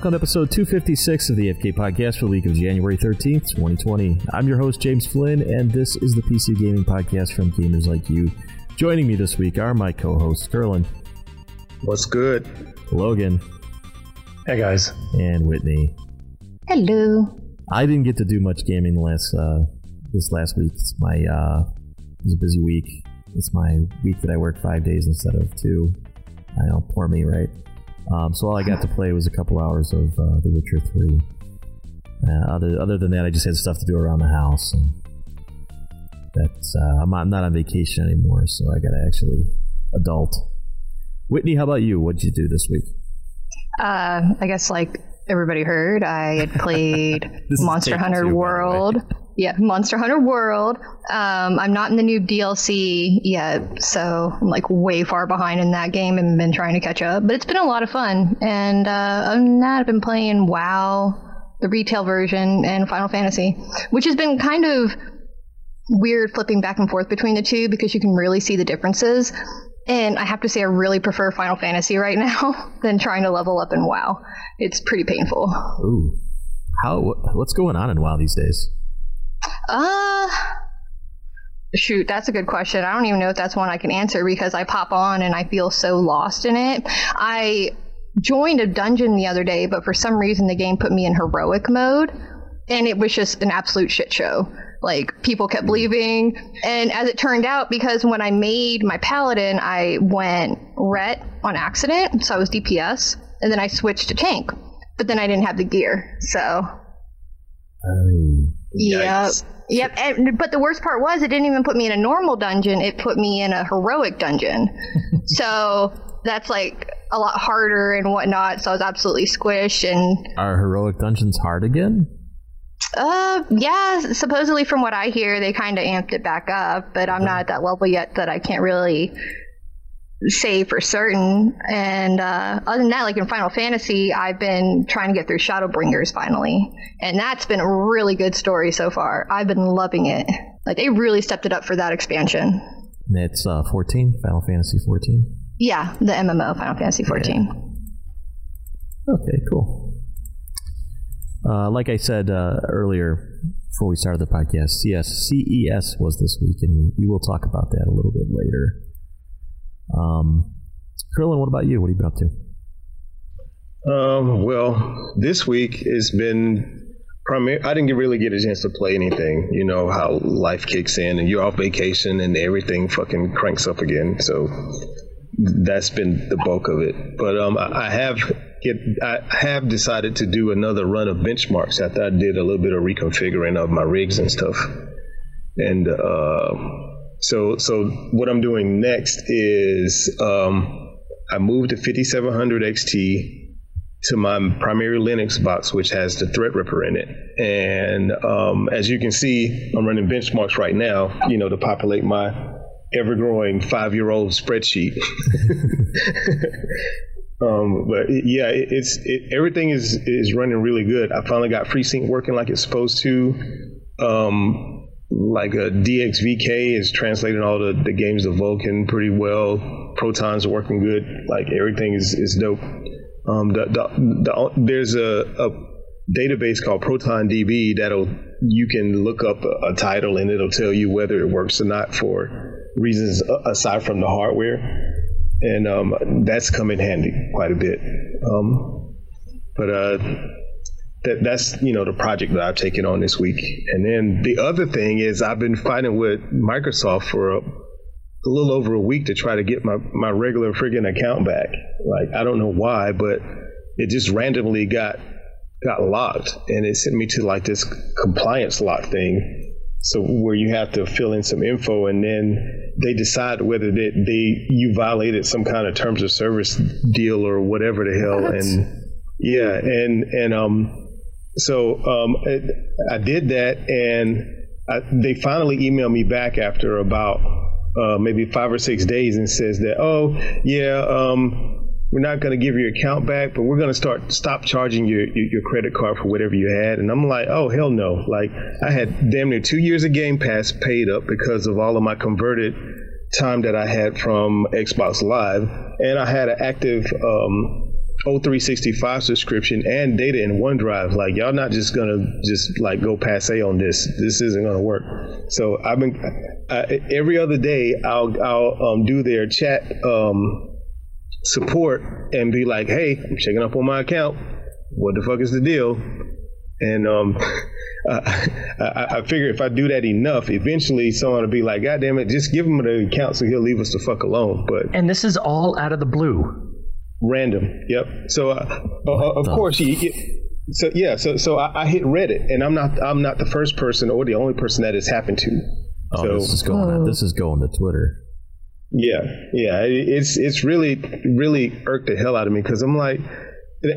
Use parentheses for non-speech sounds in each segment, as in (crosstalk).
welcome to episode 256 of the AFK Podcast for the week of January 13th, 2020. I'm your host, James Flynn, and this is the PC Gaming Podcast from Gamers Like You. Joining me this week are my co-hosts, Kerlin. What's good? Logan. Hey, guys. And Whitney. Hello. I didn't get to do much gaming this last week. It was a busy week. It's my week that I work 5 days instead of 2. I know, poor me, right? So all I got to play was a couple hours of The Witcher 3. Other than that, I just had stuff to do around the house. And that's I'm not on vacation anymore, so I got to actually adult. Whitney, how about you? What did you do this week? I guess like everybody heard, I had played Monster Hunter World. Yeah, Monster Hunter World. I'm not in the new DLC yet, so I'm like way far behind in that game and been trying to catch up. But it's been a lot of fun. And other than that, I've been playing WoW, the retail version, and Final Fantasy, which has been kind of weird flipping back and forth between the two because you can really see the differences. And I have to say I really prefer Final Fantasy right now than trying to level up in WoW. It's pretty painful. Ooh. What's going on in WoW these days? Shoot, that's a good question. I don't even know if that's one I can answer because I pop on and I feel so lost in it. I joined a dungeon the other day, but for some reason the game put me in heroic mode, and it was just an absolute shit show. Like, people kept leaving, and as it turned out, because when I made my paladin, I went ret on accident, so I was DPS, and then I switched to tank, but then I didn't have the gear, so... Yep. But the worst part was it didn't even put me in a normal dungeon. It put me in a heroic dungeon. So that's like a lot harder and whatnot. So I was absolutely squished. And are heroic dungeons hard again? Yeah. Supposedly, from what I hear, they kind of amped it back up. But I'm not at that level yet that I can't really say for certain. And other than that, like in Final Fantasy, I've been trying to get through Shadowbringers finally, and that's been a really good story so far. I've been loving it. Like, they really stepped it up for that expansion. And it's 14, Final Fantasy 14? Yeah, the MMO Final Fantasy 14. Yeah. Okay, cool. Like I said earlier, before we started the podcast, CES was this week, and we will talk about that a little bit later. Kerlin, what about you? What are you about to? Well, this week has been primarily, I didn't really get a chance to play anything. You know how life kicks in and you're off vacation and everything fucking cranks up again. So that's been the bulk of it. But I have decided to do another run of benchmarks after I did a little bit of reconfiguring of my rigs and stuff. And So what I'm doing next is I moved the 5700 XT to my primary Linux box, which has the Threadripper in it. And as you can see, I'm running benchmarks right now, you know, to populate my ever-growing 5-year-old spreadsheet. But yeah, everything is running really good. I finally got FreeSync working like it's supposed to. Like a DXVK is translating all the games to Vulkan pretty well. Proton's working good. Like, everything is dope. There's a database called ProtonDB you can look up a title and it'll tell you whether it works or not for reasons aside from the hardware. And that's come in handy quite a bit. That's, you know, the project that I've taken on this week. And then the other thing is I've been fighting with Microsoft for a little over a week to try to get my regular friggin' account back. Like, I don't know why, but it just randomly got locked, and it sent me to like this compliance lock thing. So where you have to fill in some info, and then they decide whether you violated some kind of terms of service deal or whatever the hell. I did that, and they finally emailed me back after about maybe 5 or 6 days and says that, we're not going to give your account back, but we're going to stop charging your credit card for whatever you had. And I'm like, oh, hell no. Like, I had damn near 2 years of Game Pass paid up because of all of my converted time that I had from Xbox Live, and I had an active O365 subscription and data in OneDrive. Like, y'all not just gonna just like go passe on this. This isn't gonna work. So I've been every other day I'll do their chat support and be like, hey, I'm checking up on my account. What the fuck is the deal? And I figure if I do that enough, eventually someone will be like, God damn it, just give him the account so he'll leave us the fuck alone. But and this is all out of the blue, random. Yep. So of course, I hit Reddit, and I'm not the first person or the only person that it's happened to. Oh, so, this is going to Twitter. Yeah. It's really irked the hell out of me because I'm like.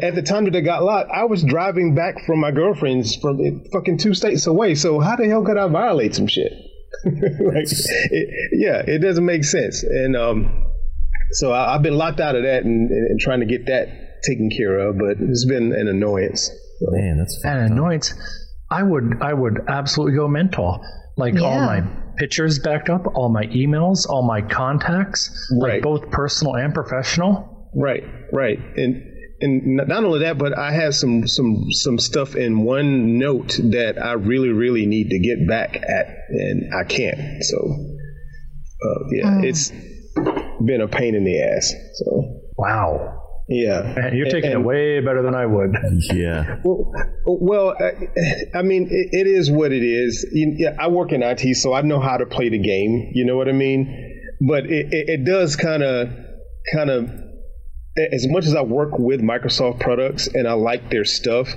At the time that I got locked, I was driving back from my girlfriend's from fucking 2 states away. So how the hell could I violate some shit? It doesn't make sense. And so I've been locked out of that and trying to get that taken care of. But it's been an annoyance. So. Man, that's an annoyance. I would absolutely go mental. Like all my pictures backed up, all my emails, all my contacts, like both personal and professional. Right, And not only that, but I have some stuff in OneNote that I really need to get back at, and I can't. So, it's been a pain in the ass. So wow. Yeah, you're taking it way better than I would. Yeah. Well, I mean, it is what it is. I work in IT, so I know how to play the game. You know what I mean? But it does kind of. As much as I work with Microsoft products and I like their stuff,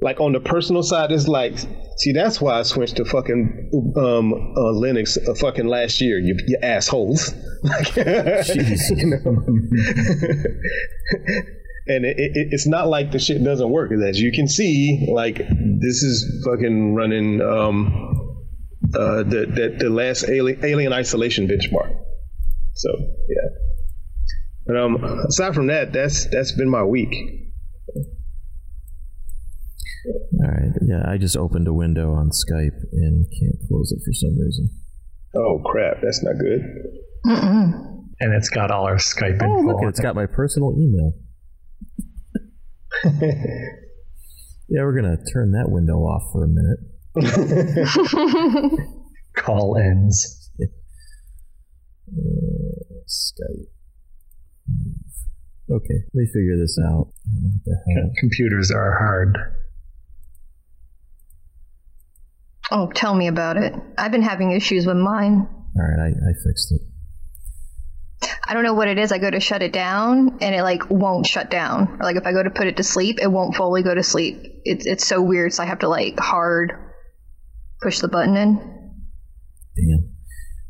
like on the personal side, it's like, see, that's why I switched to fucking Linux fucking last year, you assholes. Jeez. You know? (laughs) And it's not like the shit doesn't work. As you can see, like this is fucking running the last Alien Isolation benchmark. So, yeah. But aside from that, that's been my week. All right. Yeah, I just opened a window on Skype and can't close it for some reason. Oh crap! That's not good. Mm-mm. And it's got all our Skype info. Look, it's got my personal email. Yeah, we're gonna turn that window off for a minute. Call ends. Skype. Okay, let me figure this out. I don't know what the hell. Computers are hard. Oh, tell me about it. I've been having issues with mine. All right, I fixed it. I don't know what it is. I go to shut it down, and it like won't shut down. Or like if I go to put it to sleep, it won't fully go to sleep. It's so weird. So I have to like hard push the button in. Damn.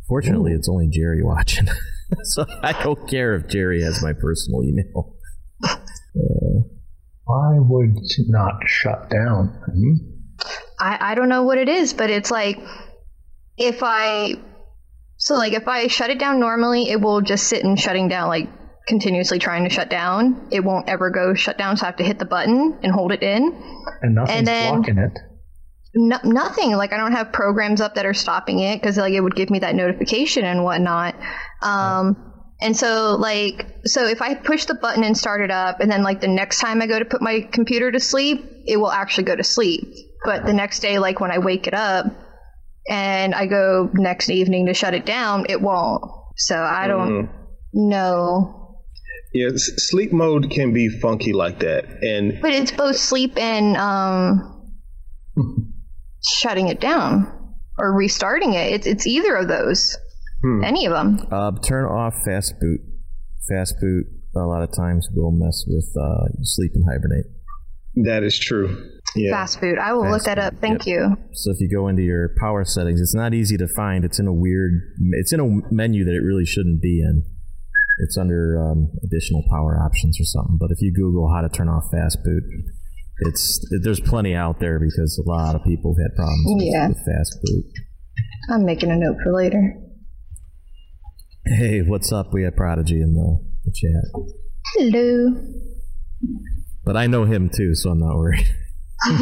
Fortunately, it's only Jerry watching. So I don't care if Jerry has my personal email. Why would it not shut down? Hmm? I don't know what it is, but it's like if I shut it down normally, it will just sit in shutting down, like continuously trying to shut down. It won't ever go shut down, so I have to hit the button and hold it in. And nothing's blocking it. Nothing. Like I don't have programs up that are stopping it because like it would give me that notification and whatnot. And so like if I push the button and start it up, and then like the next time I go to put my computer to sleep, it will actually go to sleep. But the next day, like when I wake it up and I go next evening to shut it down, it won't. So I don't know. Yeah, sleep mode can be funky like that, but it's both sleep and shutting it down or restarting it. It's either of those. Any of them. Turn off fast boot. Fast boot a lot of times will mess with sleep and hibernate. That is true. Yeah. Fast boot. I will look that up. Thank you. So if you go into your power settings, it's not easy to find. It's in a menu that it really shouldn't be in. It's under additional power options or something. But if you Google how to turn off fast boot, there's plenty out there because a lot of people have had problems with fast boot. I'm making a note for later. Hey, what's up? We have Prodigy in the chat. Hello. But I know him too, so I'm not worried. Let's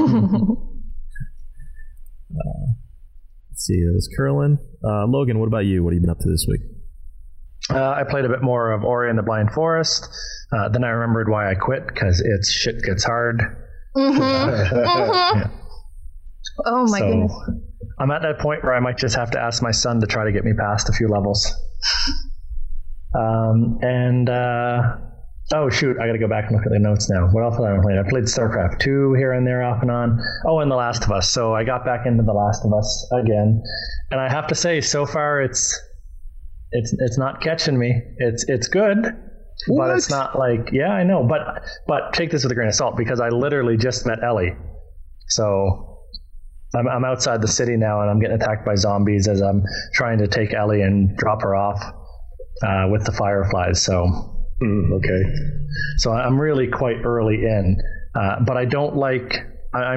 see, that was Curlin. Logan, what about you? What have you been up to this week? I played a bit more of Ori and the Blind Forest. Then I remembered why I quit, because it's shit gets hard. Mm-hmm. Yeah. Oh my goodness. I'm at that point where I might just have to ask my son to try to get me past a few levels. Oh shoot, I gotta go back and look at the notes now. What else have I played? I played StarCraft 2 here and there, off and on. Oh, and The Last of Us. So I got back into The Last of Us again. And I have to say, so far it's not catching me. It's good. What? But it's not like, yeah, I know. But take this with a grain of salt, because I literally just met Ellie. So I'm outside the city now, and I'm getting attacked by zombies as I'm trying to take Ellie and drop her off with the fireflies. So okay. So I'm really quite early in, but I don't like. I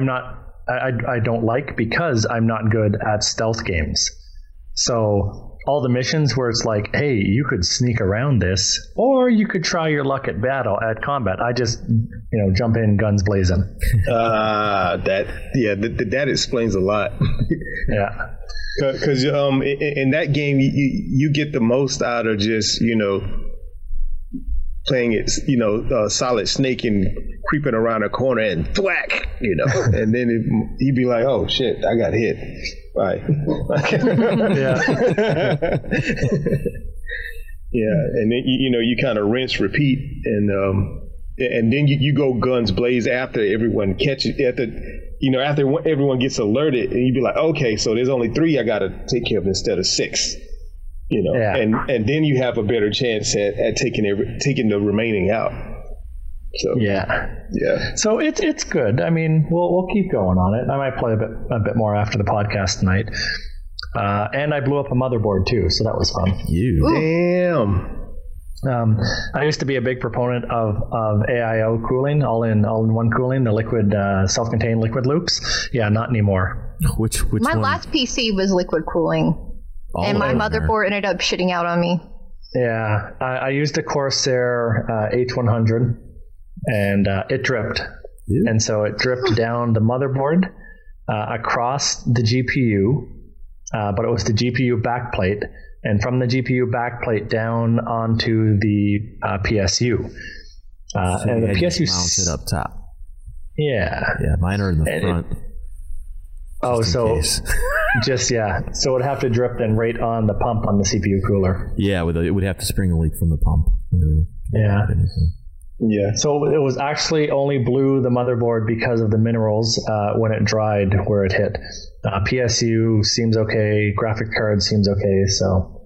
don't like, because I'm not good at stealth games. So all the missions where it's like, hey, you could sneak around this, or you could try your luck at combat. I just, jump in guns blazing. That explains a lot. Yeah, because in that game you get the most out of just playing it, Solid Snake and creeping around a corner and thwack, and then he'd be like, oh shit, I got hit. Right. Yeah. And then, you kind of rinse, repeat, and then you go guns blaze after everyone catches, after everyone gets alerted, and you'd be like, okay, so there's only 3 I got to take care of instead of 6, Yeah. And then you have a better chance at taking the remaining out. So, yeah. So it's good. I mean, we'll keep going on it. I might play a bit more after the podcast tonight. And I blew up a motherboard too, so that was fun. You damn. I used to be a big proponent of AIO cooling, all in one cooling, the liquid self-contained liquid loops. Yeah, not anymore. Which my one? Last PC was liquid cooling, and my motherboard ended up shitting out on me. Yeah, I used a Corsair H100. And it dripped. Yeah. And so it dripped down the motherboard across the GPU, but it was the GPU backplate. And from the GPU backplate down onto the PSU. And the PSU mounted up top. Yeah. Yeah, mine are in the front. So it would have to drip then right on the pump on the CPU cooler. Yeah, it would have to spring a leak from the pump. Yeah. Yeah. So it was actually only blew the motherboard because of the minerals when it dried where it hit. PSU seems okay. Graphic card seems okay. So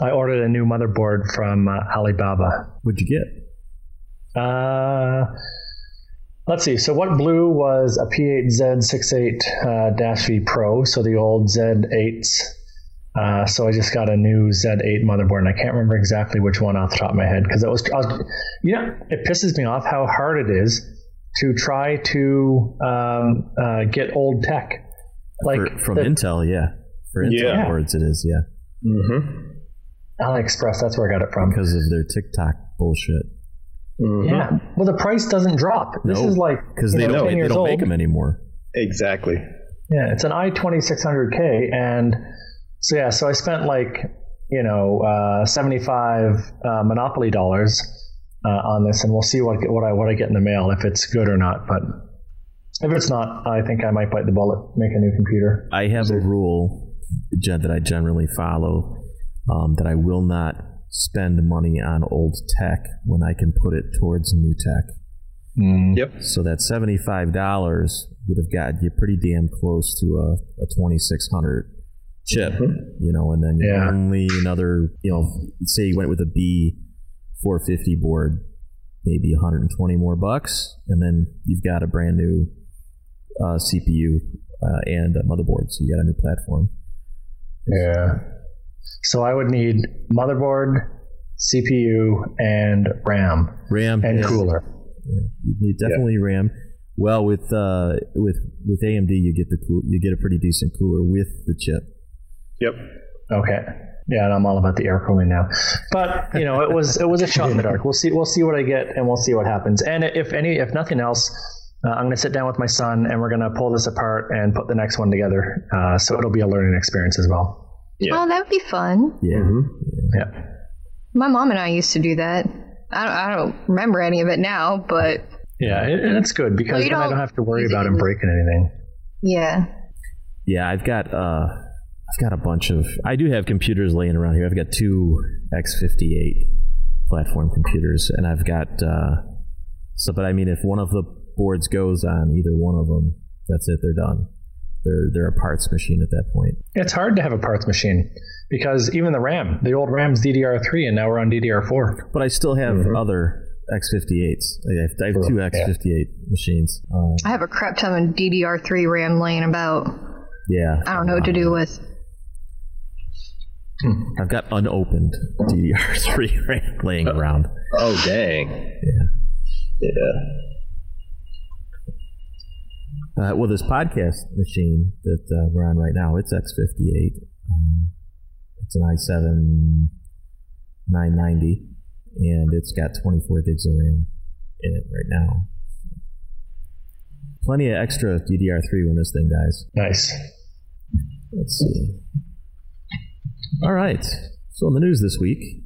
I ordered a new motherboard from Alibaba. What'd you get? Let's see. So what blew was a P8Z68-V Pro, so the old Z8s. So I just got a new Z8 motherboard, and I can't remember exactly which one off the top of my head, because it pisses me off how hard it is to try to get old tech, like from Intel. Yeah, for Intel boards it is. Yeah. Mm-hmm. AliExpress, that's where I got it from, because of their TikTok bullshit. Mm-hmm. Yeah. Well, the price doesn't drop. This is like, because they don't make them anymore. Exactly. Yeah, it's an i2600K and. So yeah, so I spent like, $75 Monopoly dollars on this, and we'll see what I get in the mail, if it's good or not. But if it's not, I think I might bite the bullet, make a new computer. I have a rule, Jen, that I generally follow, that I will not spend money on old tech when I can put it towards new tech. Mm. Yep. So that $75 would have gotten you pretty damn close to a 2600. Chip, and then only another, say you went with a B450 board, maybe $120 more, and then you've got a brand new CPU and a motherboard, so you got a new platform. Yeah. So I would need motherboard, CPU, and RAM. RAM and cooler. Yeah. You need definitely RAM. Well, with AMD, you get a pretty decent cooler with the chip. Yep. Okay. Yeah, and I'm all about the air cooling now. But it was a shot in the dark. We'll see what I get, and we'll see what happens. And if nothing else, I'm gonna sit down with my son, and we're gonna pull this apart and put the next one together. So it'll be a learning experience as well. Yeah. Oh, that would be fun. Yeah. Mm-hmm. Yeah. My mom and I used to do that. I don't remember any of it now, but... Yeah, and it's good because then I don't have to worry about him breaking anything. Yeah. Yeah, I've got a bunch of... I do have computers laying around here. I've got two X58 platform computers, and I've got... so, but I mean, if one of the boards goes on either one of them, that's it, they're done. They're a parts machine at that point. It's hard to have a parts machine because even the RAM, the old RAM's DDR3 and now we're on DDR4. But I still have other X58s. I have two X58 machines. I have a crap ton of DDR3 RAM laying about. Yeah. I don't know what to do with. I've got unopened DDR3 RAM laying around. Oh, dang. Yeah. Well, this podcast machine that we're on right now, it's X58. It's an i7 990, and it's got 24 gigs of RAM in it right now. Plenty of extra DDR3 when this thing dies. Nice. Let's see. All right. So in the news this week,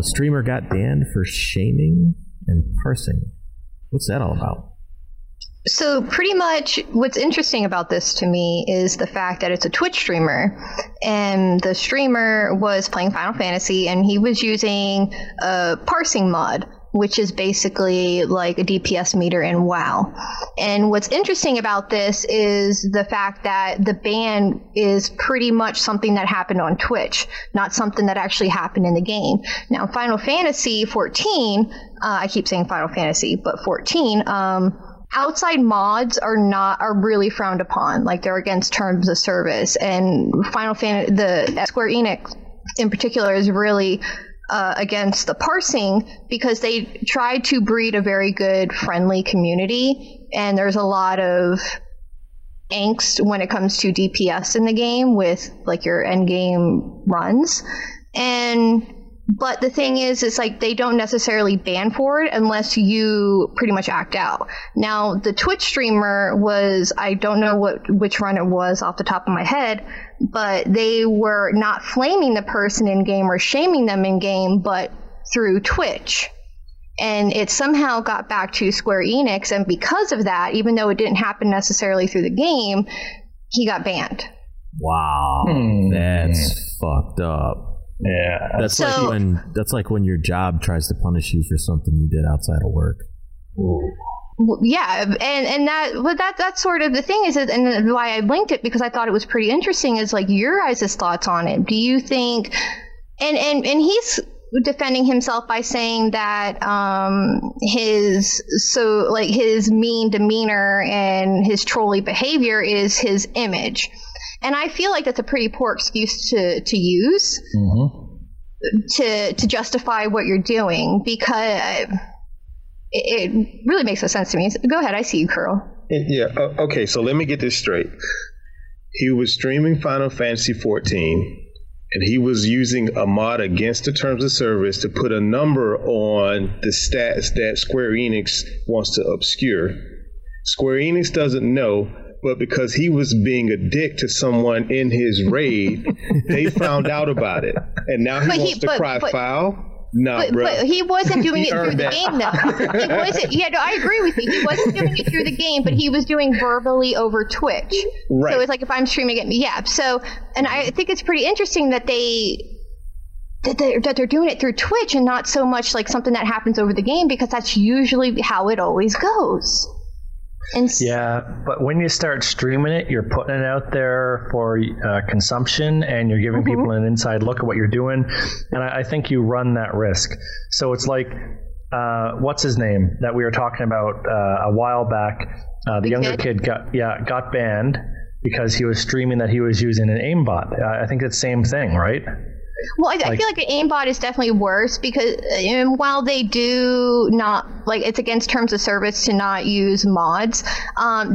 streamer got banned for shaming and parsing. What's that all about? So pretty much what's interesting about this to me is the fact that it's a Twitch streamer, and the streamer was playing Final Fantasy and he was using a parsing mod, which is basically like a DPS meter in WoW. And what's interesting about this is the fact that the ban is pretty much something that happened on Twitch, not something that actually happened in the game. Now, Final Fantasy 14, I keep saying Final Fantasy, but 14, outside mods are really frowned upon. Like, they're against terms of service, and the Square Enix in particular is really against the parsing because they try to breed a very good, friendly community, and there's a lot of angst when it comes to DPS in the game with like your end game runs. But the thing is, it's like they don't necessarily ban for it unless you pretty much act out. Now, the Twitch streamer was, I don't know which run it was off the top of my head, but they were not flaming the person in-game or shaming them in-game, but through Twitch. And it somehow got back to Square Enix, and because of that, even though it didn't happen necessarily through the game, he got banned. Wow, that's fucked up. Yeah, that's like when your job tries to punish you for something you did outside of work. Ooh. Yeah, and that's sort of the thing is, and why I linked it because I thought it was pretty interesting is like your guys' thoughts on it. Do you think? And he's defending himself by saying that his mean demeanor and his trolly behavior is his image. And I feel like that's a pretty poor excuse to use to justify what you're doing because it really makes no sense to me. Go ahead. I see you, Curl. Yeah. Okay. So let me get this straight. He was streaming Final Fantasy 14, and he was using a mod against the terms of service to put a number on the stats that Square Enix wants to obscure. Square Enix doesn't know. But because he was being a dick to someone in his raid, they found out about it. And now he wants to cry foul? No, nah, bro. But he wasn't doing it through the game, though. He wasn't. Yeah, no, I agree with you. He wasn't doing it through the game, but he was doing verbally over Twitch. Right. So it's like if I'm streaming at me. Yeah. So, and I think it's pretty interesting that they're doing it through Twitch and not so much like something that happens over the game because that's usually how it always goes. Yeah, but when you start streaming it, you're putting it out there for consumption, and you're giving people an inside look at what you're doing, and I think you run that risk. So it's like, what's his name that we were talking about a while back? The younger kid got banned because he was streaming that he was using an aimbot. I think it's the same thing, right? Well, I feel like an aimbot is definitely worse because while they do not, like, it's against terms of service to not use mods,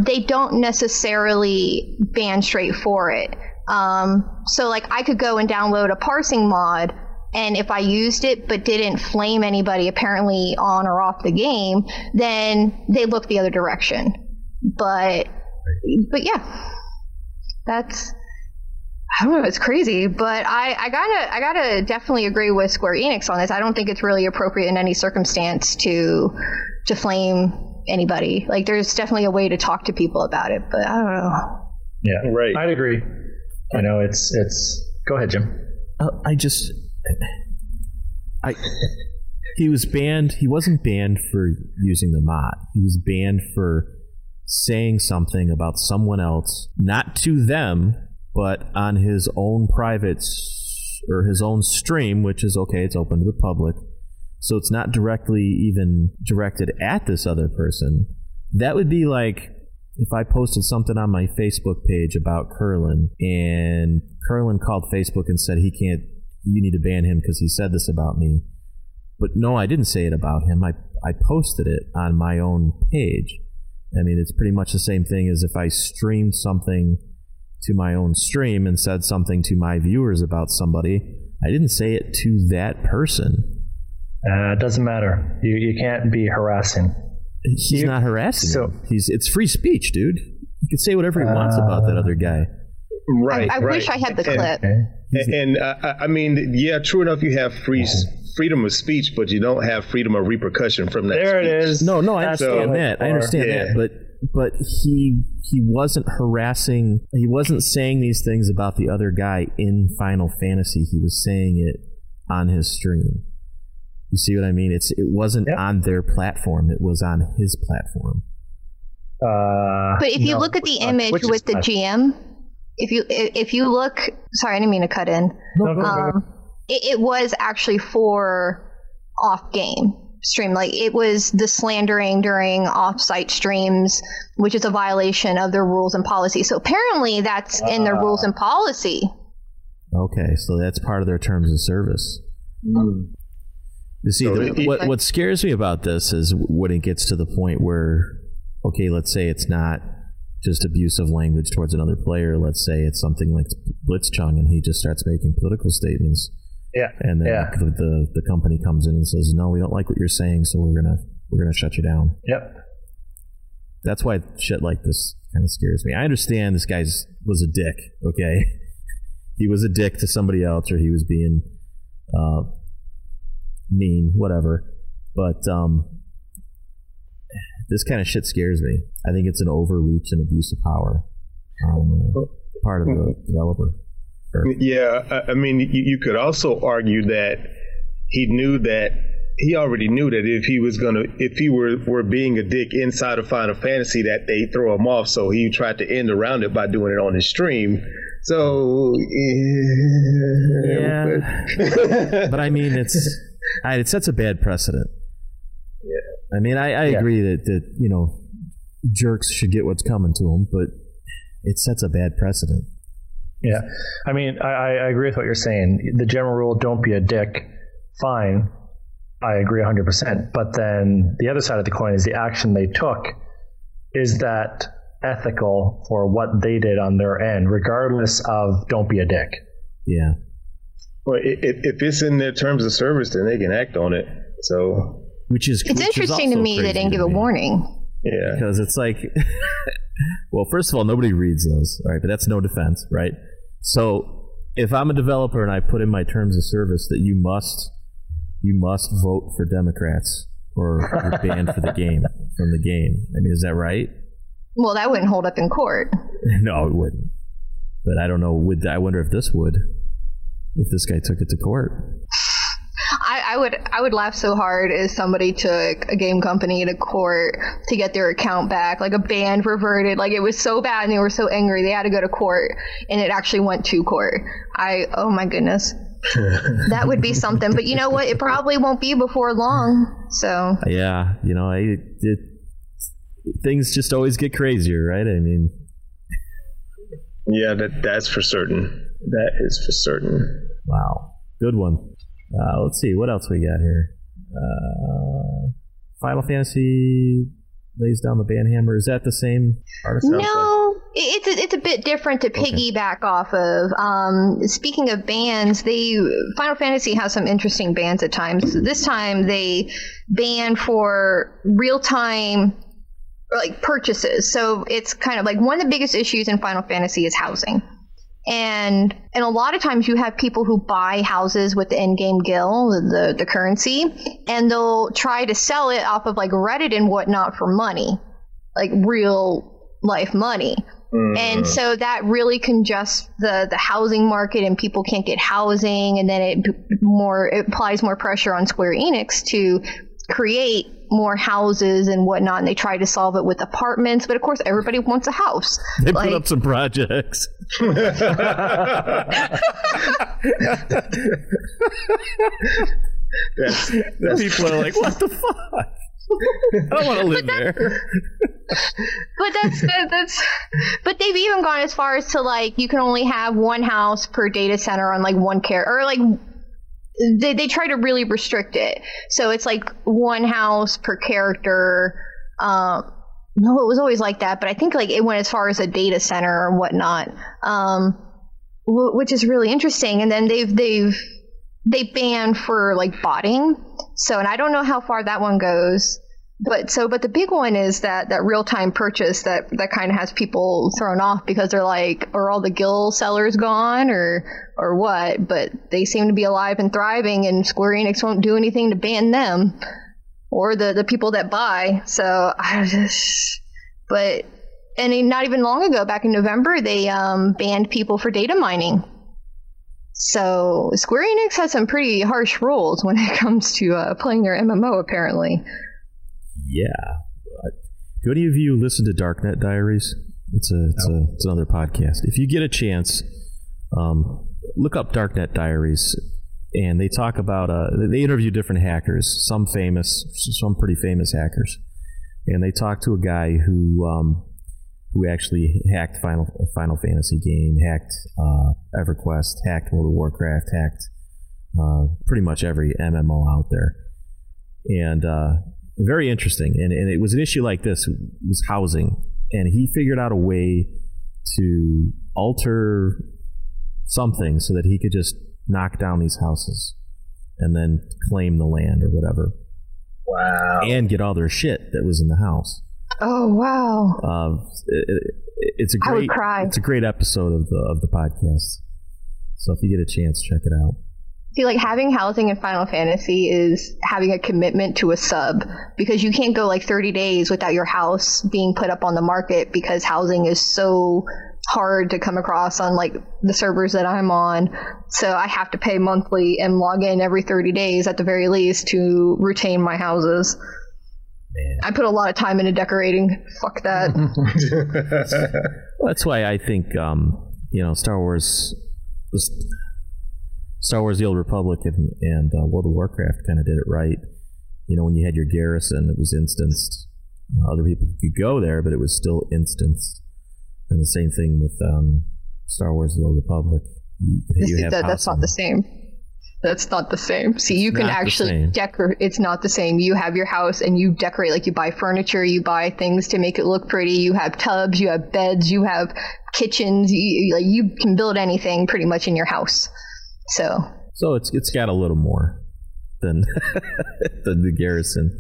they don't necessarily ban straight for it. So, like, I could go and download a parsing mod, and if I used it but didn't flame anybody apparently on or off the game, then they look the other direction. But yeah, that's... I don't know, it's crazy, but I gotta definitely agree with Square Enix on this. I don't think it's really appropriate in any circumstance to flame anybody. Like, there's definitely a way to talk to people about it, but I don't know. Yeah, right. I'd agree. I know it's. Go ahead, Jim. He was banned. He wasn't banned for using the mod. He was banned for saying something about someone else, not to them, but on his own private or his own stream, which is okay, it's open to the public. So it's not directly even directed at this other person. That would be like if I posted something on my Facebook page about Curlin, and Curlin called Facebook and said, you need to ban him because he said this about me. But no, I didn't say it about him. I posted it on my own page. I mean, it's pretty much the same thing as if I streamed something to my own stream and said something to my viewers about somebody. I didn't say it to that person. It doesn't matter. You can't be harassing. He's not harassing. So it's free speech, dude. You can say whatever he wants about that other guy. Right. I wish I had the clip. I mean, yeah, true enough. You have freedom of speech, but you don't have freedom of repercussion from that. There speech. It is. No, I understand that. I understand that, but he wasn't harassing. He wasn't saying these things about the other guy in Final Fantasy. He was saying it on his stream. You see what I mean? It wasn't on their platform. It was on his platform. But if you look at the image with the GM, if you look, sorry, I didn't mean to cut in. No. It was actually for off game stream. Like, it was the slandering during off-site streams, which is a violation of their rules and policy. So apparently that's in their rules and policy. Okay, so that's part of their terms of service. Mm. You see, what scares me about this is when it gets to the point where, okay, let's say it's not just abusive language towards another player. Let's say it's something like Blitzchung, and he just starts making political statements. Yeah, and then the company comes in and says, "No, we don't like what you're saying, so we're gonna shut you down." Yep. That's why shit like this kind of scares me. I understand this guy was a dick. Okay, he was a dick to somebody else, or he was being mean, whatever, but this kind of shit scares me. I think it's an overreach and abuse of power on part of the developer. Yeah, I mean, you could also argue that he already knew that if he were being a dick inside of Final Fantasy, that they throw him off, so he tried to end around it by doing it on his stream. So yeah. But I mean, it sets a bad precedent. Yeah. I mean, I agree that you know, jerks should get what's coming to them, but it sets a bad precedent. Yeah, I mean, I agree with what you're saying. The general rule, don't be a dick. Fine, I agree 100%. But then the other side of the coin is the action they took. Is that ethical for what they did on their end, regardless of don't be a dick? Yeah. Well, if it's in their terms of service, then they can act on it. So, it's interesting to me they didn't give a warning. Yeah, because it's like, well, first of all, nobody reads those, all right? But that's no defense, right? So if I'm a developer and I put in my terms of service that you must vote for Democrats or you're banned from the game. I mean, is that right? Well, that wouldn't hold up in court. No, it wouldn't. But I don't know. I wonder if this would. If this guy took it to court, I would laugh so hard if somebody took a game company to court to get their account back, like a ban reverted. Like, it was so bad and they were so angry they had to go to court, and it actually went to court. Oh my goodness, that would be something. But you know what? It probably won't be before long. So yeah, you know, things just always get crazier, right? I mean, yeah, that's for certain. That is for certain. Wow. Good one. Let's see. What else we got here? Final Fantasy lays down the ban hammer. Is that the same artifact? No. It's a bit different to piggyback off of. Speaking of bans, Final Fantasy has some interesting bans at times. This time they ban for real-time, like, purchases. So it's kind of like one of the biggest issues in Final Fantasy is housing. And a lot of times you have people who buy houses with the in-game gil, the currency, and they'll try to sell it off of like Reddit and whatnot for money, like real life money. And so that really congests the housing market, and people can't get housing, and then it applies more pressure on Square Enix to create more houses and whatnot, and they try to solve it with apartments, but of course everybody wants a house. They put up some projects. That's people are like, what the fuck? I don't want to live there. But they've even gone as far as to like, you can only have one house per data center on like one character, or like they try to really restrict it. So it's like one house per character. No, it was always like that, but I think like it went as far as a data center or whatnot, which is really interesting. And then they banned for like botting. So, and I don't know how far that one goes, but the big one is that real-time purchase that kind of has people thrown off, because they're like, are all the gil sellers gone or what? But they seem to be alive and thriving, and Square Enix won't do anything to ban them or the people that buy. So and not even long ago, back in November, they banned people for data mining. So Square Enix has some pretty harsh rules when it comes to playing their MMO, apparently. Yeah. Do any of you listen to Darknet Diaries? It's another podcast. If you get a chance, look up Darknet Diaries, and they talk about they interview different hackers, some famous, some pretty famous hackers, and they talk to a guy who actually hacked Final Fantasy game, hacked EverQuest, hacked World of Warcraft, hacked pretty much every MMO out there. And very interesting. And it was an issue like this. It was housing. And he figured out a way to alter something so that he could just knock down these houses and then claim the land or whatever. Wow. And get all their shit that was in the house. Oh wow! It's a great episode of the podcast. So if you get a chance, check it out. See, like having housing in Final Fantasy is having a commitment to a sub, because you can't go like 30 days without your house being put up on the market, because housing is so hard to come across on like the servers that I'm on. So I have to pay monthly and log in every 30 days at the very least to retain my houses. Man. I put a lot of time into decorating. Fuck that. Well, that's why I think Star Wars The Old Republic and World of Warcraft kind of did it right. You know, when you had your garrison, it was instanced. Other people could go there, but it was still instanced. And the same thing with Star Wars The Old Republic. That's not the same. That's not the same. See, you can actually decorate. It's not the same. You have your house and you decorate, like you buy furniture, you buy things to make it look pretty. You have tubs, you have beds, you have kitchens. You can build anything pretty much in your house. So it's got a little more than the garrison.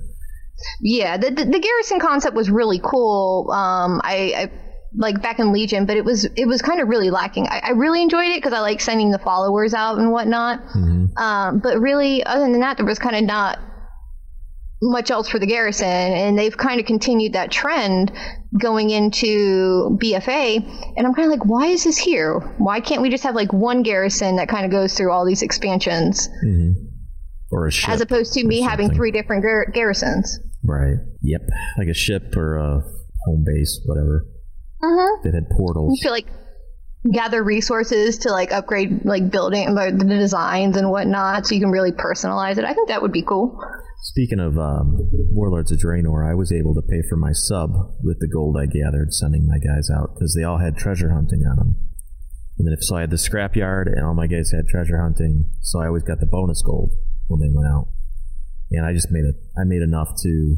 Yeah, the garrison concept was really cool. I like back in Legion, but it was kind of really lacking. I really enjoyed it because I like sending the followers out and whatnot. Mm-hmm. But really, other than that, there was kind of not much else for the garrison, and they've kind of continued that trend going into BFA, and I'm kind of like, why is this here? Why can't we just have like one garrison that kind of goes through all these expansions? Mm-hmm. Or a ship. As opposed to me having three different garrisons. Right. Yep. Like a ship or a home base, whatever. Mm-hmm. That had portals. You could like gather resources to like upgrade like building, like the designs and whatnot, so you can really personalize it. I think that would be cool. Speaking of Warlords of Draenor, I was able to pay for my sub with the gold I gathered sending my guys out, because they all had treasure hunting on them. And then so I had the scrapyard, and all my guys had treasure hunting, so I always got the bonus gold when they went out. And I just made enough to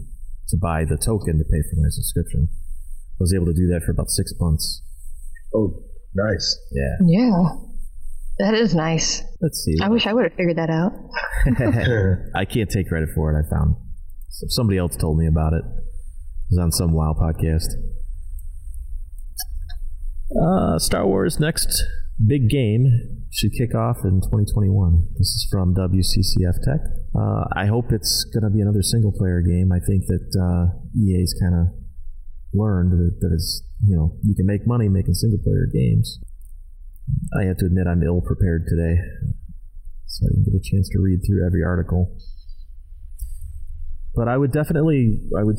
buy the token to pay for my subscription. I was able to do that for about 6 months. Oh, nice. Yeah. Yeah. That is nice. Let's see. I wish I would have figured that out. I can't take credit for it, I found. Somebody else told me about it. It was on some WoW podcast. Star Wars Next big game should kick off in 2021. This is from WCCF Tech. I hope it's going to be another single-player game. I think that EA's kind of learned that it's, you know, you can make money making single-player games. I have to admit I'm ill-prepared today, so I didn't get a chance to read through every article. But I would definitely buy a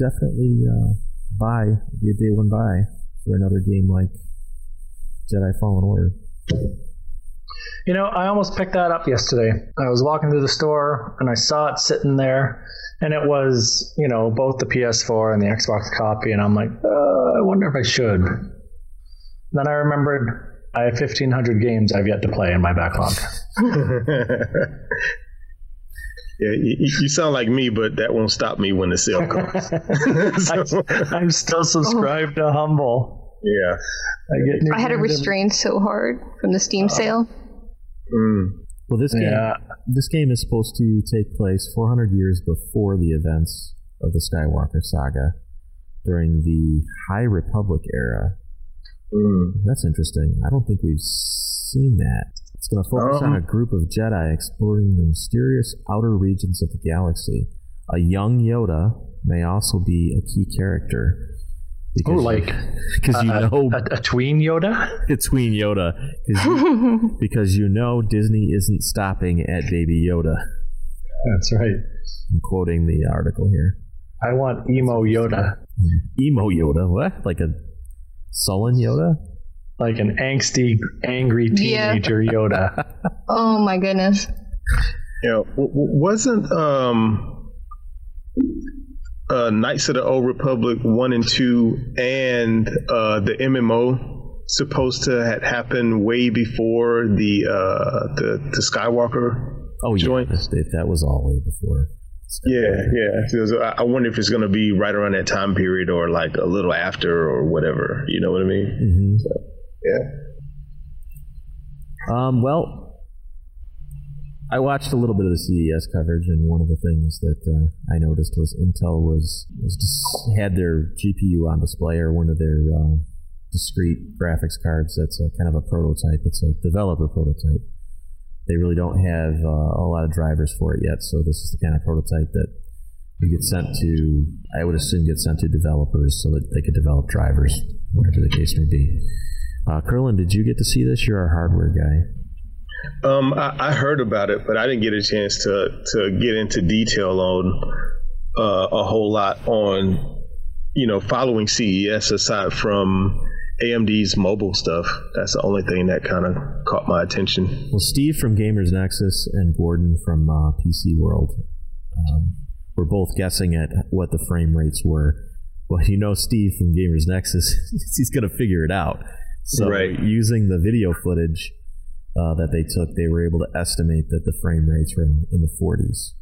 day one buy for another game like Jedi Fallen Order. You know, I almost picked that up yesterday. I was walking through the store and I saw it sitting there, and it was, you know, both the PS4 and the Xbox copy, and I'm like, I wonder if I should. And then I remembered I have 1,500 games I've yet to play in my backlog. Yeah, you sound like me, but that won't stop me when the sale comes. So, I'm still subscribed to Humble. Yeah. I had to restrain so hard from the Steam sale. Well, this game is supposed to take place 400 years before the events of the Skywalker saga during the High Republic era. That's interesting. I don't think we've seen that. It's going to focus on a group of Jedi exploring the mysterious outer regions of the galaxy. A young Yoda may also be a key character. A tween Yoda? A tween Yoda. Because you know Disney isn't stopping at Baby Yoda. That's right. I'm quoting the article here. I want Emo Yoda. Emo Yoda? What? Like a sullen Yoda? Like an angsty, angry teenager Yoda. Oh my goodness! Yeah, wasn't Knights of the Old Republic 1 and 2 and the MMO supposed to have happened way before the Skywalker? Oh, joint? Yeah, that was all way before. Yeah. So I wonder if it's going to be right around that time period, or like a little after, or whatever. You know what I mean? Mm-hmm. So. Yeah. Well, I watched a little bit of the CES coverage, and one of the things that I noticed was Intel had their GPU on display, or one of their discrete graphics cards. That's kind of a prototype. It's a developer prototype. They really don't have a lot of drivers for it yet, so this is the kind of prototype that we get sent to. I would assume get sent to developers so that they could develop drivers, whatever the case may be. Curlin, did you get to see this? You're a hardware guy. I heard about it, but I didn't get a chance to get into detail on a whole lot on, you know, following CES aside from AMD's mobile stuff. That's the only thing that kind of caught my attention. Well, Steve from Gamers Nexus and Gordon from PC World were both guessing at what the frame rates were. Well, you know Steve from Gamers Nexus, he's going to figure it out. So using the video footage that they took, they were able to estimate that the frame rates were in the 40s.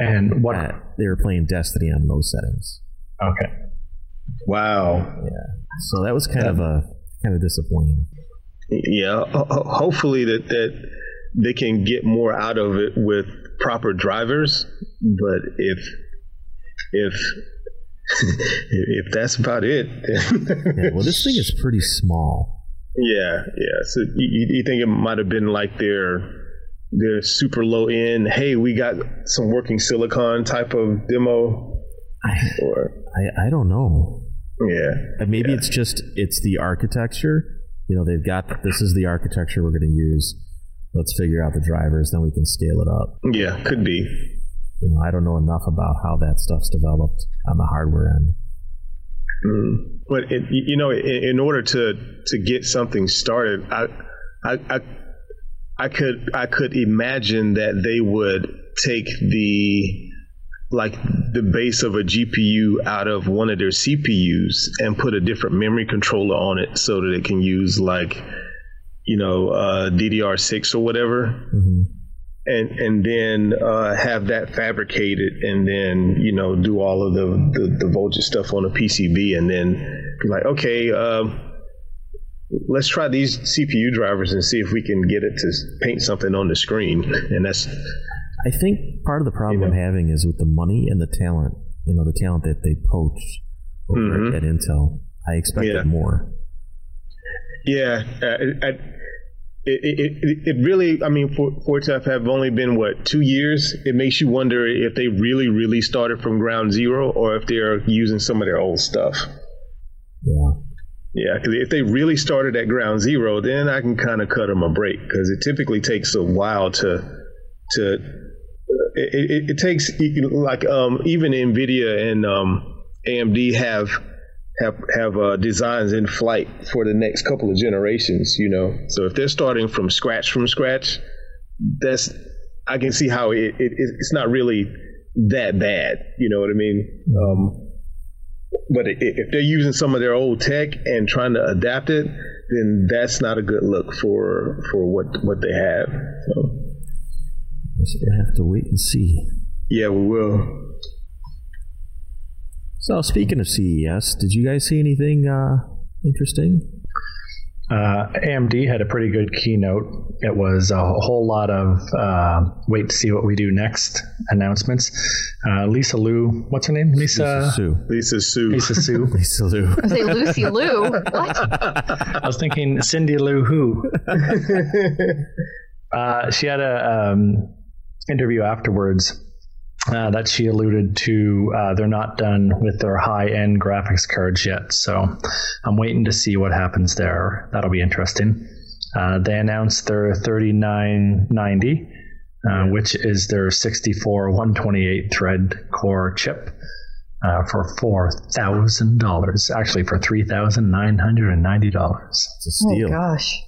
And what? They were playing Destiny on low settings. Okay. Wow. Yeah. So that was kind of disappointing. Yeah. Hopefully that they can get more out of it with proper drivers. But if that's about it, then well, this thing is pretty small. Yeah. So you think it might have been like their super low end, hey, we got some working silicon type of demo? I don't know. Yeah. Maybe it's the architecture. You know, they've got, this is the architecture we're going to use. Let's figure out the drivers, then we can scale it up. Yeah, could be. You know, I don't know enough about how that stuff's developed on the hardware end. But in order to get something started, I could imagine that they would take the base of a GPU out of one of their CPUs and put a different memory controller on it so that it can use DDR6 or whatever. Mm-hmm. And then have that fabricated, and then, you know, do all of the voltage stuff on a PCB, and then be like, okay, let's try these CPU drivers and see if we can get it to paint something on the screen. And that's, I think, part of the problem I'm having is with the money and the talent. You know, the talent that they poached over at Intel. I expected more. Yeah, it really, I mean, for to have only been, what, 2 years? It makes you wonder if they really started from ground zero or if they're using some of their old stuff. Yeah. Yeah, because if they really started at ground zero, then I can kind of cut them a break, because it typically takes a while to it takes, like, even NVIDIA and AMD have designs in flight for the next couple of generations, you know. So if they're starting from scratch, that's, I can see how it's not really that bad, you know what I mean? But if they're using some of their old tech and trying to adapt it, then that's not a good look for what they have. So we'll have to wait and see. Yeah, we will. So speaking of CES, did you guys see anything interesting? AMD had a pretty good keynote. It was a whole lot of wait to see what we do next announcements. Lisa Lu, what's her name? Lisa Su. Lisa Lu. I was like, Lucy Liu? What? I was thinking Cindy Lou Who. She had a interview afterwards that she alluded to. They're not done with their high-end graphics cards yet, so I'm waiting to see what happens there. That'll be interesting. They announced their 3990, which is their 64/128 thread core chip, for $4,000. Actually, for $3,990. It's a steal. Oh gosh.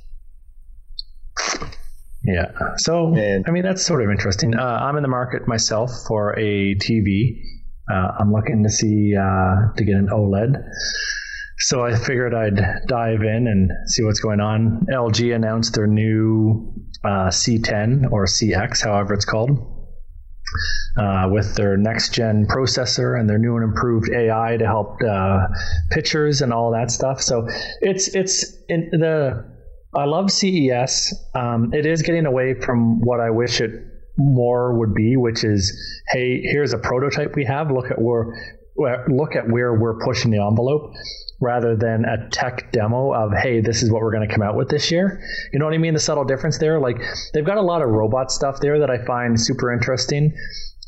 Yeah, so, man. I mean, that's sort of interesting. I'm in the market myself for a TV. I'm looking to see to get an OLED. So I figured I'd dive in and see what's going on. LG announced their new C10 or CX, however it's called, with their next-gen processor and their new and improved AI to help pictures and all that stuff. So it's in the... I love CES. It is getting away from what I wish it more would be, which is, hey, here's a prototype we have. Look at where we're pushing the envelope, rather than a tech demo of, hey, this is what we're going to come out with this year. You know what I mean? The subtle difference there. Like, they've got a lot of robot stuff there that I find super interesting.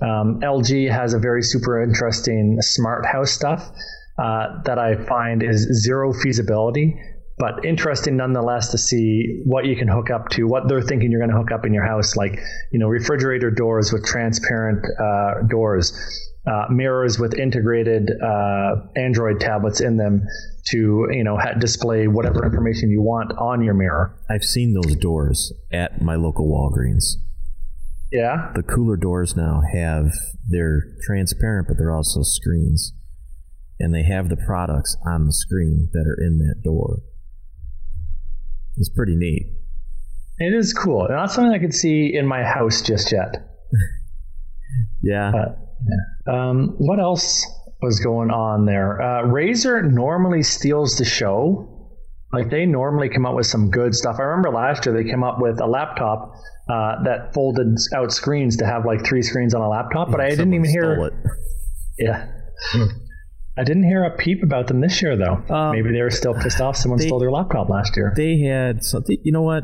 LG has a very super interesting smart house stuff that I find is zero feasibility, but interesting nonetheless to see what you can hook up to, what they're thinking you're going to hook up in your house, like, you know, refrigerator doors with transparent doors, mirrors with integrated Android tablets in them to, you know, display whatever information you want on your mirror. I've seen those doors at my local Walgreens. Yeah? The cooler doors now have, they're transparent, but they're also screens. And they have the products on the screen that are in that door. It's pretty neat. It is cool. Not something I could see in my house just yet. Yeah. What else was going on there? Razer normally steals the show. Like, they normally come up with some good stuff. I remember last year they came up with a laptop that folded out screens to have like three screens on a laptop, but I didn't even hear it. Yeah. I didn't hear a peep about them this year, though. Maybe they were still pissed off someone stole their laptop last year. They had something. You know what?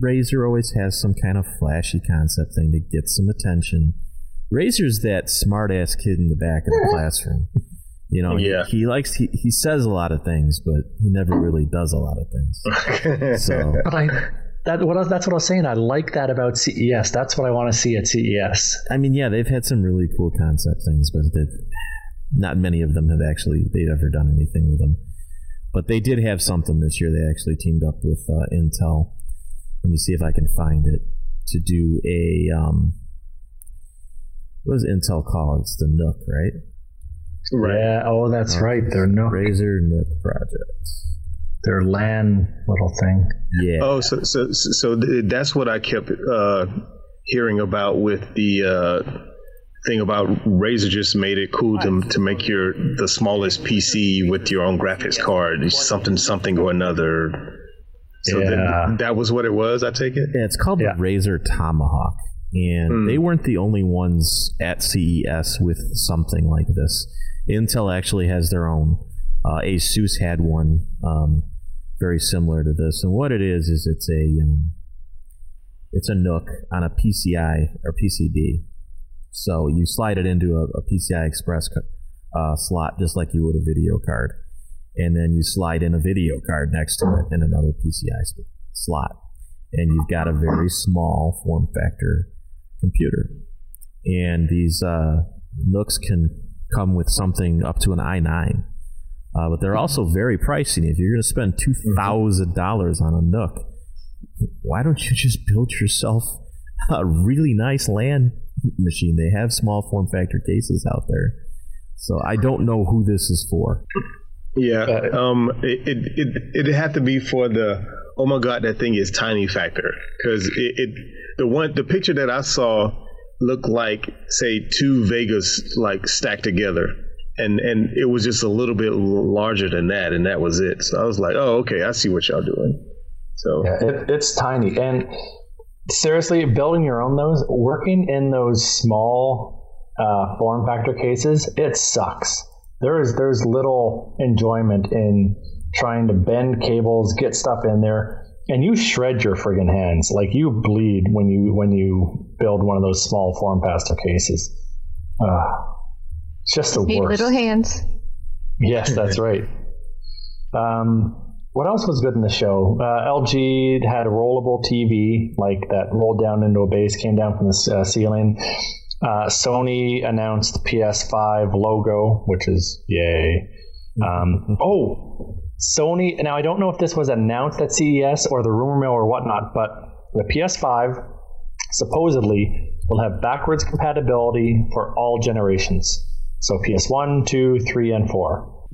Razer always has some kind of flashy concept thing to get some attention. Razer's that smart-ass kid in the back of the classroom. You know, yeah. He says a lot of things, but he never really does a lot of things. So, but that's what I was saying. I like that about CES. That's what I want to see at CES. I mean, yeah, they've had some really cool concept things, but not many of them have actually, they've ever done anything with them. But they did have something this year. They actually teamed up with Intel. Let me see if I can find it. To do a, what does Intel call it? It's the NUC, right? Right. Yeah, oh, that's right. Their NUC. Razer NUC project. Their LAN little thing. Yeah. Oh, so that's what I kept hearing about with the... thing about Razer just made it cool to make the smallest PC with your own graphics card, something or another. So yeah. That was what it was, I take it? Yeah, it's called the Razer Tomahawk. And they weren't the only ones at CES with something like this. Intel actually has their own. Asus had one very similar to this. And what it is it's a NUC on a PCI or PCB. So you slide it into a PCI Express slot, just like you would a video card. And then you slide in a video card next to it in another PCI slot. And you've got a very small form factor computer. And these NUCs can come with something up to an i9. But they're also very pricey. If you're going to spend $2,000 on a NUC, why don't you just build yourself a really nice LAN machine? They have small form factor cases out there. So I don't know who this is for. Yeah, it'd have to be for the, oh my god, that thing is tiny factor, because the picture that I saw looked like, say, two Vegas like stacked together, and it was just a little bit larger than that, and that was it. So I was like, oh, okay, I see what y'all doing. So yeah, it's tiny, and seriously, building your own those, working in those small form factor cases, it sucks. There's little enjoyment in trying to bend cables, get stuff in there, and you shred your friggin' hands. Like, you bleed when you build one of those small form factor cases. It's just the worst. Little hands. Yes, that's right. What else was good in the show? LG had a rollable TV, like that rolled down into a base, came down from the ceiling. Sony announced the PS5 logo, which is yay. Sony, now I don't know if this was announced at CES or the rumor mill or whatnot, but the PS5 supposedly will have backwards compatibility for all generations. So PS1, 2, 3, and 4.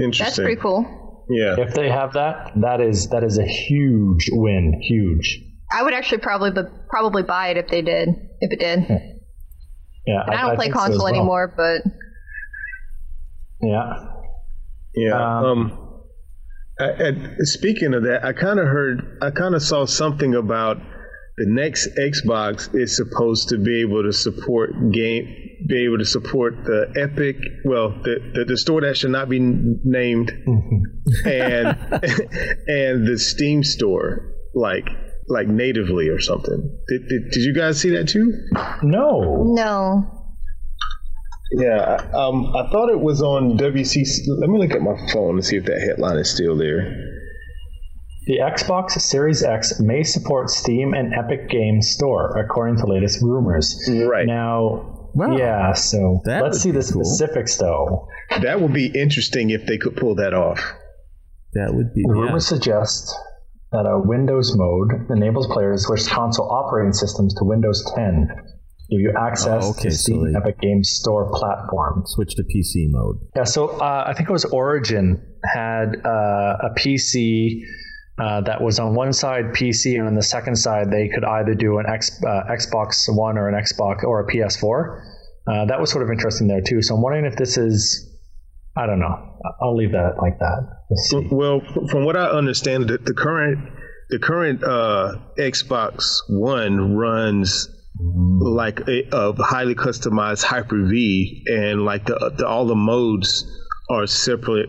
Interesting. That's pretty cool. Yeah. If they have that is a huge win. Huge. I would actually probably buy it if it did. Okay. Yeah, I don't play console anymore, but yeah. Speaking of that, I kind of saw something about the next Xbox is supposed to be able to support the Epic, the store that should not be named, and the Steam store, like natively or something. Did you guys see that too? No. Yeah, I thought it was on WCC. Let me look at my phone and see if that headline is still there. The Xbox Series X may support Steam and Epic Games Store, according to latest rumors. Right. Now, wow. Yeah, so let's see the specifics, though. That would be interesting if they could pull that off. That would be... Rumors suggest that a Windows mode enables players to switch console operating systems to Windows 10, give you access to Steam Epic Games Store platform. Switch to PC mode. Yeah, so I think it was Origin had a PC that was on one side PC, and on the second side they could either do an Xbox One or an Xbox or a PS4. That was sort of interesting there too. So I'm wondering if this is... I don't know. I'll leave that like that. Well, from what I understand, the current Xbox One runs like a highly customized Hyper-V, and like all the modes are separate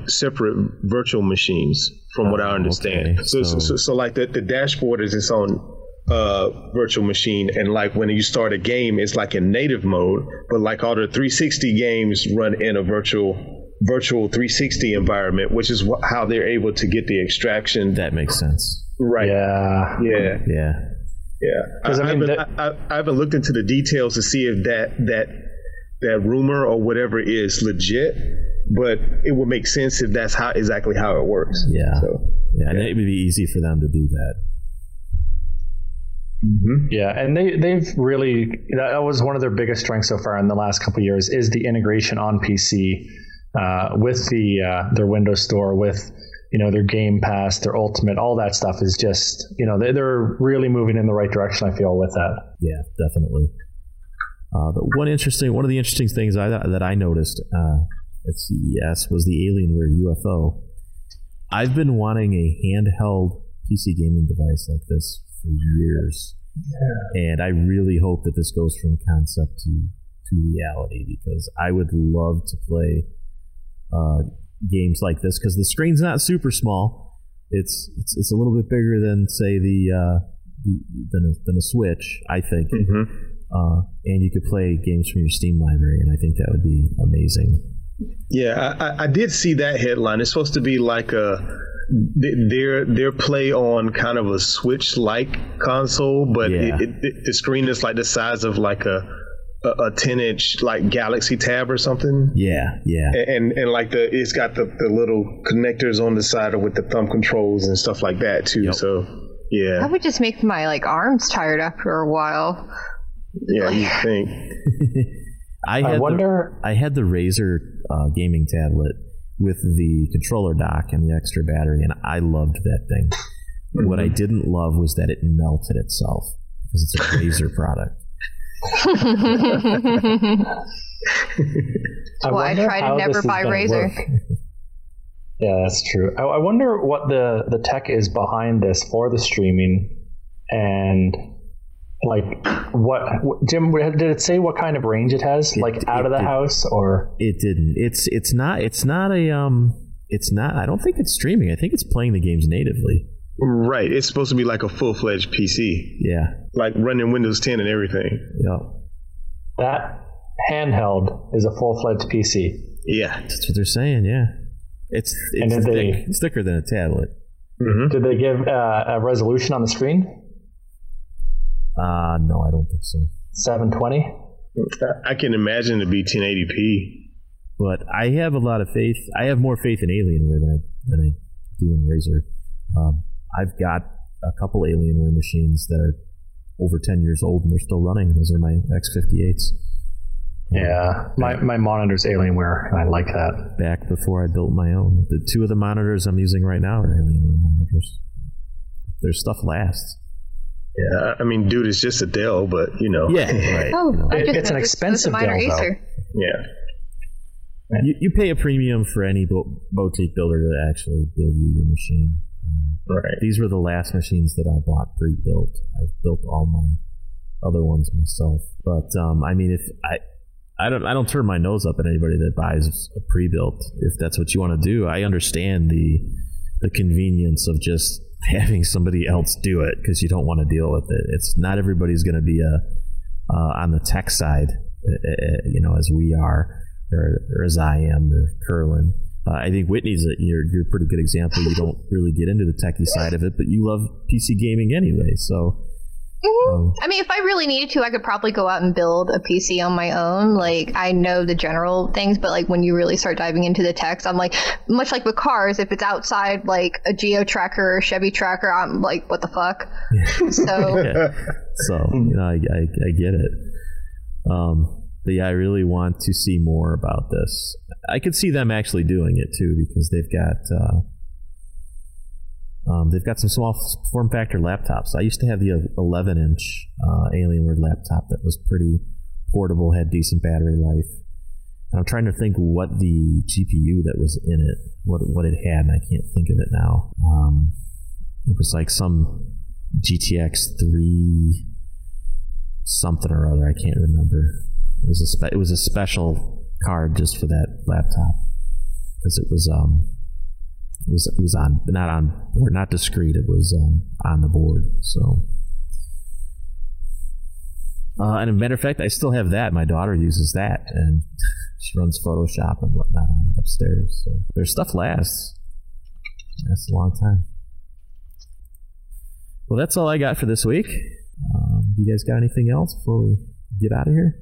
virtual machines. From what I understand, so like the dashboard is its own virtual machine, and like when you start a game, it's like in native mode, but like all the 360 games run in a virtual 360 environment, which is how they're able to get the extraction. That makes sense, right? Yeah. I haven't looked into the details to see if that rumor or whatever is legit, but it would make sense if that's exactly how it works. Yeah. So, yeah, and it would be easy for them to do that. Mm-hmm. Yeah, and they've really, that was one of their biggest strengths so far in the last couple of years, is the integration on PC. With their Windows Store, with their Game Pass, their Ultimate, all that stuff is just they're really moving in the right direction, I feel, with that. Yeah, definitely. One of the interesting things that I noticed at CES was the Alienware UFO. I've been wanting a handheld PC gaming device like this for years, and I really hope that this goes from concept to reality, because I would love to play games like this, because the screen's not super small, it's a little bit bigger than, say, than a Switch, I think. Mm-hmm. And you could play games from your Steam library, and I think that would be amazing. Yeah, I did see that headline. It's supposed to be like a their play on kind of a Switch-like console, but yeah. The screen is like the size of like a 10-inch like Galaxy Tab or something. Yeah, yeah. And like it's got the little connectors on the side with the thumb controls and stuff like that too. Yep. So yeah, that would just make my like arms tired after a while. Yeah, you think? I had the Razer gaming tablet with the controller dock and the extra battery, and I loved that thing. Mm-hmm. What I didn't love was that it melted itself, because it's a Razer product. Well, I try to never buy Razer. Yeah, that's true. I wonder what the tech is behind this for the streaming, and like what Jim, did it say what kind of range it has? Like out of the house, or it didn't. It's not. I don't think it's streaming. I think it's playing the games natively. Right. It's supposed to be like a full-fledged PC. Yeah. Like running Windows 10 and everything. Yeah. That handheld is a full-fledged PC. Yeah. That's what they're saying. Yeah. It's thick. It's thicker than a tablet. Mm-hmm. Did they give a resolution on the screen? No, I don't think so. 720? I can imagine it to be 1080p. But I have a lot of faith. I have more faith in Alienware than I do in Razer. I've got a couple Alienware machines that are over 10 years old and they're still running. Those are my X58s. Yeah, my monitor's Alienware, and I like that. Back before I built my own. The two of the monitors I'm using right now are Alienware monitors. Their stuff lasts. Yeah, I mean, dude, it's just a Dell, but, you know. Yeah, right. Oh, it's an expensive Dell, though. Yeah. You pay a premium for any boutique builder to actually build you your machine. Right. These were the last machines that I bought pre-built. I've built all my other ones myself. But I mean, if I don't turn my nose up at anybody that buys a pre-built. If that's what you want to do, I understand the convenience of just having somebody else do it, because you don't want to deal with it. It's not everybody's going to be on the tech side, you know, as we are, or as I am, or Curlin. I think Whitney's you're a pretty good example. You don't really get into the techie side of it, but you love PC gaming anyway. So, mm-hmm. I mean, if I really needed to, I could probably go out and build a PC on my own. Like, I know the general things, but like when you really start diving into the techs, I'm like, much like with cars, if it's outside like a Geo Tracker or Chevy Tracker, I'm like, what the fuck? Yeah. So, yeah. So you know, I get it. But yeah, I really want to see more about this. I could see them actually doing it too, because they've got some small form factor laptops. I used to have the 11-inch Alienware laptop that was pretty portable, had decent battery life. And I'm trying to think what the GPU that was in it, what it had, and I can't think of it now. It was like some GTX 3 something or other. I can't remember. It was a special card just for that laptop, because it was on, not on, or not discrete. It was on the board. So, and as a matter of fact, I still have that. My daughter uses that, and she runs Photoshop and whatnot on it upstairs. So their stuff lasts a long time. Well, that's all I got for this week. You guys got anything else before we get out of here?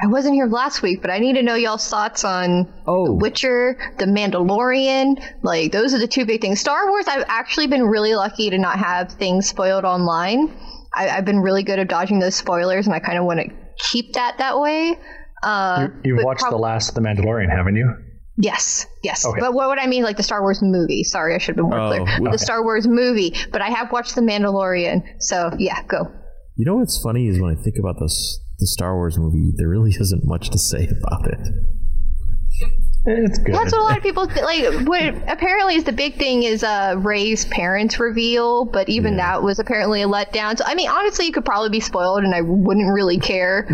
I wasn't here last week, but I need to know y'all's thoughts on The Witcher, The Mandalorian. Like, those are the two big things. Star Wars, I've actually been really lucky to not have things spoiled online. I've been really good at dodging those spoilers, and I kind of want to keep that way. You've watched the last of The Mandalorian, haven't you? Yes. Okay. But what would I mean, like the Star Wars movie? Sorry, I should have been more clear. Okay. The Star Wars movie, but I have watched The Mandalorian. So, yeah, go. You know what's funny is when I think about this, the Star Wars movie, there really isn't much to say about it. It's good. That's what a lot of people like. What apparently is the big thing is Rey's parents reveal, but even that was apparently a letdown. So I mean, honestly, you could probably be spoiled, and I wouldn't really care,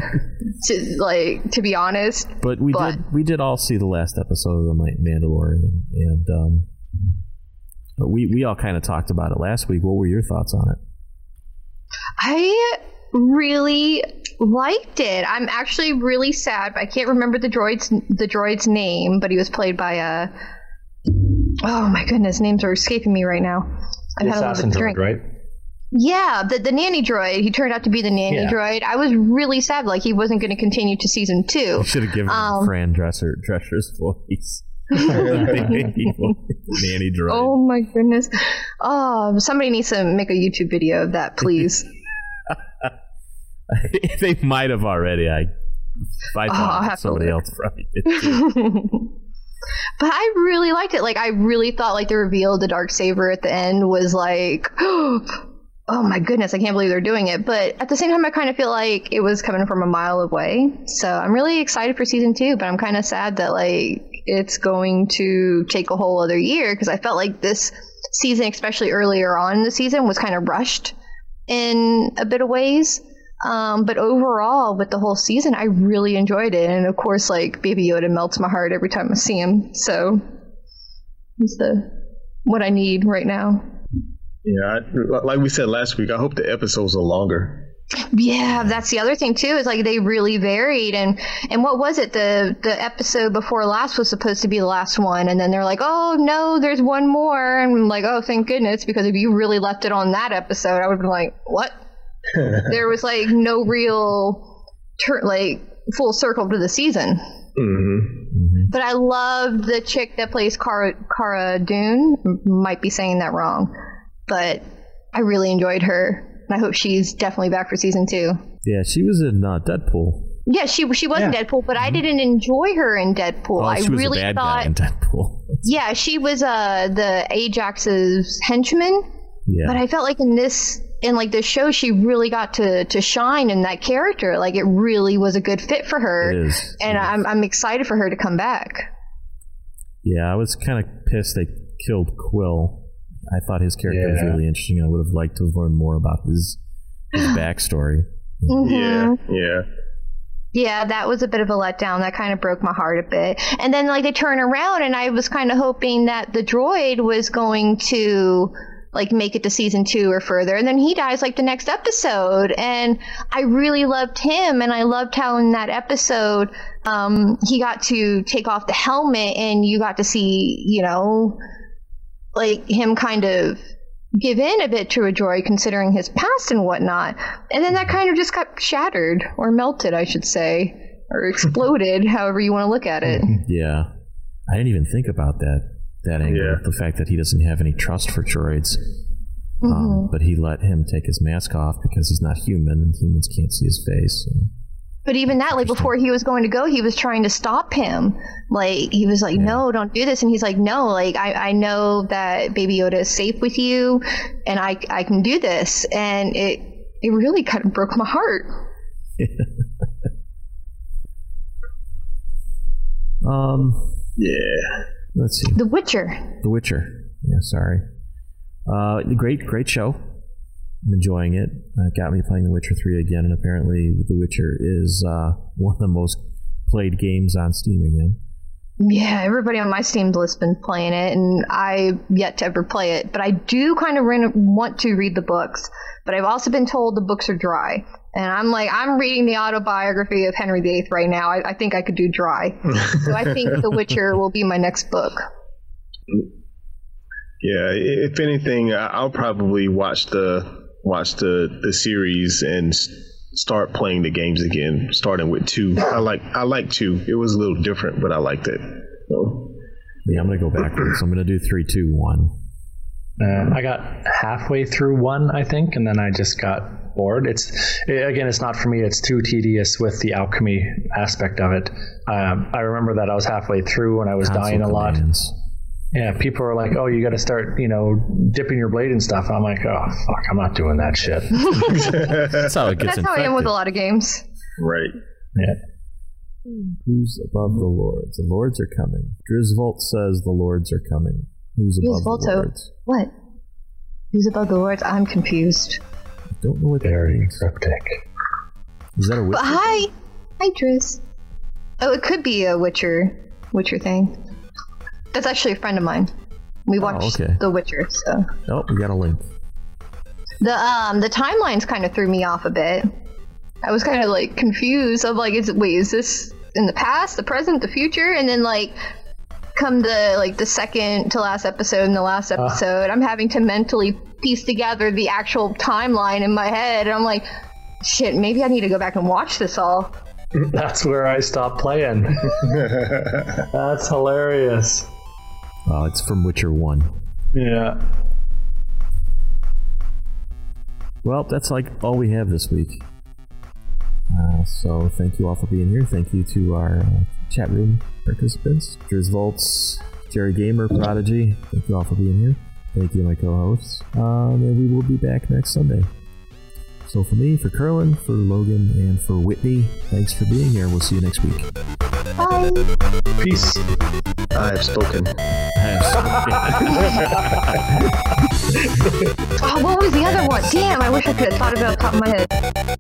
to be honest. But we did all see the last episode of The Mandalorian, and We all kind of talked about it last week. What were your thoughts on it? I really liked it. I'm actually really sad. I can't remember the droid's name, but he was played by a... Oh my goodness, names are escaping me right now. I've had a little bit of drink. Droid, right? Yeah, the nanny droid. He turned out to be the nanny droid. I was really sad, like he wasn't going to continue to season 2. You should have given him Fran Drescher's voice. Nanny droid. Oh my goodness. Oh, somebody needs to make a YouTube video of that, please. They might have already. Somebody else probably did too. But I really liked it. Like, I really thought, like, the reveal of the Darksaber at the end was like, oh my goodness, I can't believe they're doing it. But at the same time, I kind of feel like it was coming from a mile away. So I'm really excited for season 2, but I'm kind of sad that, like, it's going to take a whole other year, because I felt like this season, especially earlier on in the season, was kind of rushed in a bit of ways. But overall, with the whole season, I really enjoyed it. And of course, like, Baby Yoda melts my heart every time I see him. So it's what I need right now. Yeah, like we said last week, I hope the episodes are longer. Yeah, that's the other thing too, is like they really varied. And what was it? The episode before last was supposed to be the last one, and then they're like, oh no, there's one more. And I'm like, oh, thank goodness, because if you really left it on that episode, I would have been like, what? There was like no real full circle to the season. Mm-hmm. But I loved the chick that plays Cara Dune. Might be saying that wrong, but I really enjoyed her, and I hope she's definitely back for season 2. Yeah, she was in Deadpool. Yeah, she was in Deadpool, but I didn't enjoy her in Deadpool. Oh, she was really a bad guy in Deadpool. Yeah, she was the Ajax's henchman. Yeah. But I felt like in this show, she really got to shine in that character. Like, it really was a good fit for her. It is. And I'm excited for her to come back. Yeah, I was kind of pissed they killed Quill. I thought his character was really interesting. I would have liked to have learned more about his backstory. Mm-hmm. Yeah. Yeah, that was a bit of a letdown. That kind of broke my heart a bit. And then, like, they turn around, and I was kind of hoping that the droid was going to... like make it to season 2 or further, and then he dies like the next episode. And I really loved him, and I loved how in that episode he got to take off the helmet, and you got to see, you know, like him kind of give in a bit to a droid considering his past and whatnot. And then that kind of just got shattered, or melted, I should say, or exploded, however you want to look at it. Yeah, I didn't even think about that angle, the fact that he doesn't have any trust for droids. Mm-hmm. But he let him take his mask off because he's not human, and humans can't see his face. So. But even that, like, before he was going to go, he was trying to stop him. Like, he was like, no, don't do this. And he's like, no, like, I know that Baby Yoda is safe with you, and I can do this. And it really kind of broke my heart. Yeah. Let's see. The Witcher. Yeah, sorry. Great show. I'm enjoying it. Got me playing The Witcher 3 again, and apparently The Witcher is one of the most played games on Steam again. Yeah, everybody on my Steam list's been playing it, and I've yet to ever play it. But I do kind of want to read the books, but I've also been told the books are dry. And I'm like, I'm reading the autobiography of Henry VIII right now. I think I could do dry. So I think The Witcher will be my next book. Yeah, if anything, I'll probably watch the series and start playing the games again, starting with 2. I like 2. It was a little different, but I liked it. So. Yeah, I'm going to go backwards. I'm going to do 3, 2, 1. I got halfway through 1, I think, and then I just got bored. It's not for me. It's too tedious with the alchemy aspect of it. I remember that I was halfway through and I was dying a lot. Yeah, people are like, oh, you got to start, you know, dipping your blade and stuff. And I'm like, oh, fuck, I'm not doing that shit. That's how it gets That's infected. How I am with a lot of games. Right. Yeah. Who's above the lords? The lords are coming. Drizvolt says the lords are coming. Who's above the lords? What? Who's above the lords? I'm confused. I don't know what Very cryptic. Is that a witcher? Hi, Driz. Oh, it could be a witcher thing. That's actually a friend of mine. We watched The Witcher, so. Oh, we got a link. The timelines kind of threw me off a bit. I was kind of like confused. I'm like, is this in the past, the present, the future? And then like, come the like the second to last episode and the last episode, I'm having to mentally piece together the actual timeline in my head, and I'm like, shit, maybe I need to go back and watch this all. That's where I stopped playing. That's hilarious. Oh, it's from Witcher 1. Yeah. Well, that's like all we have this week. So thank you all for being here. Thank you to our chat room participants, Drizvolts, Jerry Gamer, Prodigy. Thank you all for being here. Thank you, my co-hosts. And we will be back next Sunday. So for me, for Curlin, for Logan, and for Whitney, thanks for being here. We'll see you next week. Bye. Peace. I have spoken. Oh, what was the other one? Damn, I wish I could have thought about it off the top of my head.